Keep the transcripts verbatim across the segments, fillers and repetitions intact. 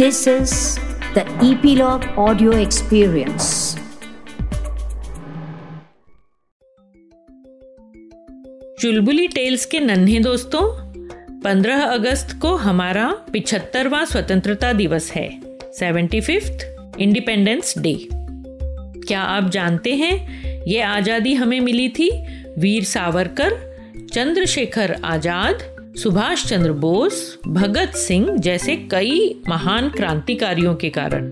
This is the Epilogue audio experience. Chulbuli tales के नन्हे दोस्तों, पंद्रह अगस्त को हमारा पिछहत्तरवां स्वतंत्रता दिवस है, पचहत्तरवां इंडिपेंडेंस डे। क्या आप जानते हैं ये आज़ादी हमें मिली थी वीर सावरकर, चंद्रशेखर आजाद, सुभाष चंद्र बोस, भगत सिंह जैसे कई महान क्रांतिकारियों के कारण।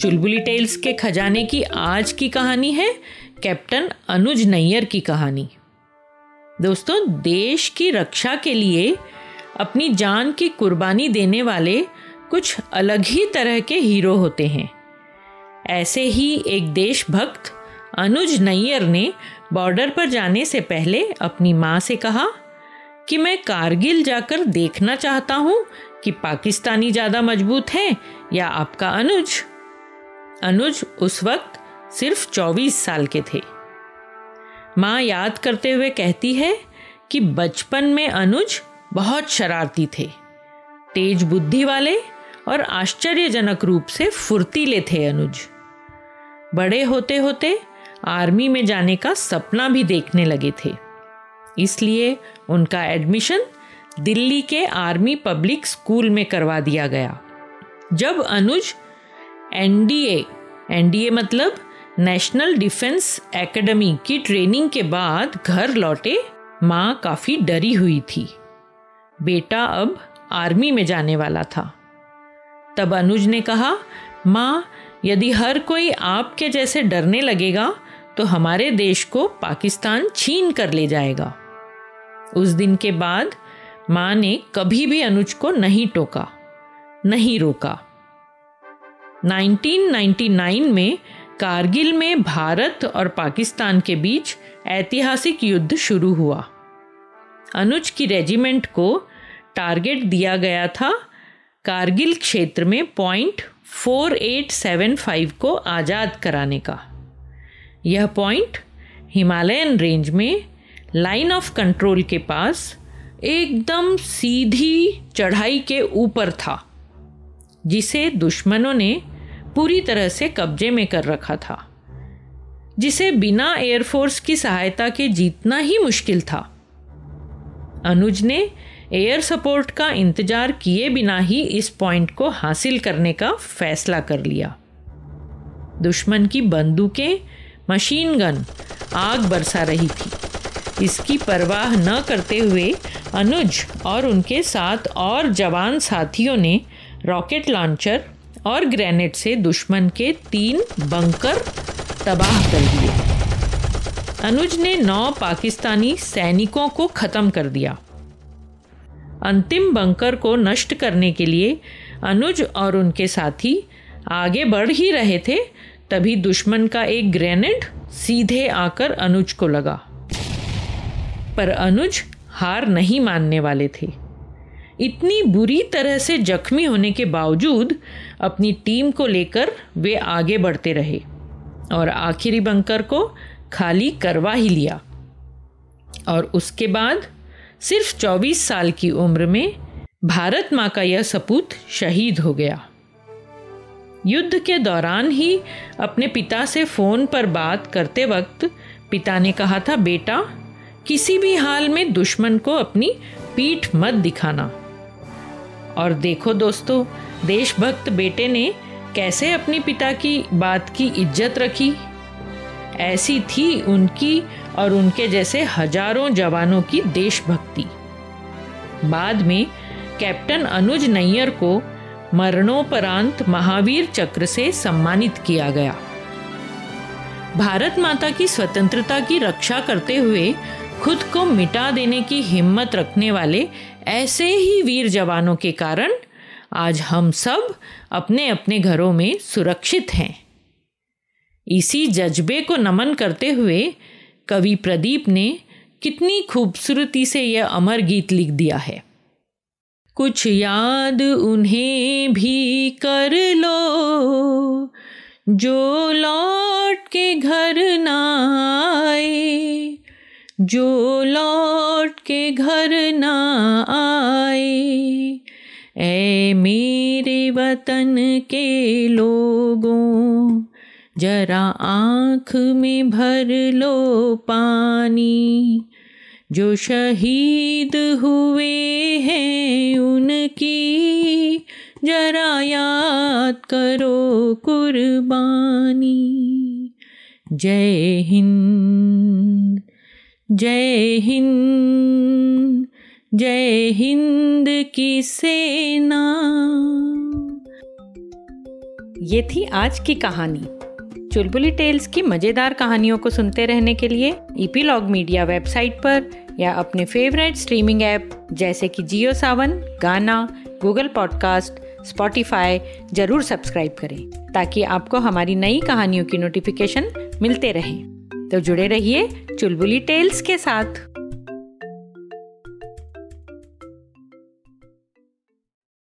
चुलबुली टेल्स के खजाने की आज की कहानी है कैप्टन अनुज नैयर की कहानी। दोस्तों, देश की रक्षा के लिए अपनी जान की कुर्बानी देने वाले कुछ अलग ही तरह के हीरो होते हैं। ऐसे ही एक देशभक्त अनुज नैयर ने बॉर्डर पर जाने से पहले अपनी माँ से कहा कि मैं कारगिल जाकर देखना चाहता हूँ कि पाकिस्तानी ज़्यादा मजबूत हैं या आपका अनुज। अनुज उस वक्त सिर्फ चौबीस साल के थे। माँ याद करते हुए कहती है कि बचपन में अनुज बहुत शरारती थे, तेज बुद्धि वाले और आश्चर्यजनक रूप से फुर्तीले थे अनुज। बड़े होते होते आर्मी में जाने का सपना भी देखने लगे थे, इसलिए उनका एडमिशन दिल्ली के आर्मी पब्लिक स्कूल में करवा दिया गया। जब अनुज एनडीए एनडीए मतलब नेशनल डिफेंस एकेडमी की ट्रेनिंग के बाद घर लौटे, माँ काफ़ी डरी हुई थी। बेटा अब आर्मी में जाने वाला था। तब अनुज ने कहा, माँ, यदि हर कोई आपके जैसे डरने लगेगा तो हमारे देश को पाकिस्तान छीन कर ले जाएगा। उस दिन के बाद माँ ने कभी भी अनुज को नहीं टोका, नहीं रोका। उन्नीस सौ निन्यानवे में कारगिल में भारत और पाकिस्तान के बीच ऐतिहासिक युद्ध शुरू हुआ। अनुज की रेजिमेंट को टारगेट दिया गया था कारगिल क्षेत्र में point four eight seven five को आज़ाद कराने का। यह पॉइंट हिमालयन रेंज में लाइन ऑफ कंट्रोल के पास एकदम सीधी चढ़ाई के ऊपर था, जिसे दुश्मनों ने पूरी तरह से कब्जे में कर रखा था, जिसे बिना एयरफोर्स की सहायता के जीतना ही मुश्किल था। अनुज ने एयर सपोर्ट का इंतजार किए बिना ही इस पॉइंट को हासिल करने का फैसला कर लिया। दुश्मन की बंदूकें, मशीन गन आग बरसा रही थी। इसकी परवाह न करते हुए अनुज और उनके साथ और जवान साथियों ने रॉकेट लॉन्चर और ग्रेनेड से दुश्मन के तीन बंकर तबाह कर दिए। अनुज ने नौ पाकिस्तानी सैनिकों को ख़त्म कर दिया। अंतिम बंकर को नष्ट करने के लिए अनुज और उनके साथी आगे बढ़ ही रहे थे, तभी दुश्मन का एक ग्रेनेड सीधे आकर अनुज को लगा। पर अनुज हार नहीं मानने वाले थे। इतनी बुरी तरह से जख्मी होने के बावजूद अपनी टीम को लेकर वे आगे बढ़ते रहे और आखिरी बंकर को खाली करवा ही लिया। और उसके बाद सिर्फ चौबीस साल की उम्र में भारत माँ का यह सपूत शहीद हो गया। युद्ध के दौरान ही अपने पिता से फ़ोन पर बात करते वक्त पिता ने कहा था, बेटा, किसी भी हाल में दुश्मन को अपनी पीठ मत दिखाना। और देखो दोस्तों, देशभक्त बेटे ने कैसे अपने पिता की बात की इज्जत रखी। ऐसी थी उनकी और उनके जैसे हजारों जवानों की देशभक्ति। बाद में कैप्टन अनुज नैयर को मरणोपरांत महावीर चक्र से सम्मानित किया गया। भारत माता की स्वतंत्रता की रक्षा करते हुए खुद को मिटा देने की हिम्मत रखने वाले ऐसे ही वीर जवानों के कारण आज हम सब अपने अपने घरों में सुरक्षित हैं। इसी जज्बे को नमन करते हुए कवि प्रदीप ने कितनी खूबसूरती से यह अमर गीत लिख दिया है। कुछ याद उन्हें भी कर लो जो लौट के घर ना आए, जो लौट के घर ना आए, ऐ मेरे वतन के लोगों, जरा आँख में भर लो पानी। जो शहीद हुए हैं उनकी जरा याद करो कुर्बानी। जय हिंद, जय हिंद, जय हिंद की सेना। ये थी आज की कहानी। चुलबुली टेल्स की मज़ेदार कहानियों को सुनते रहने के लिए एपिलॉग मीडिया वेबसाइट पर या अपने फेवरेट स्ट्रीमिंग ऐप जैसे कि Jio Saavn, Gaana, Google podcast, Spotify जरूर सब्सक्राइब करें ताकि आपको हमारी नई कहानियों की नोटिफिकेशन मिलते रहें। तो जुड़े रहिए चुलबुली टेल्स के साथ।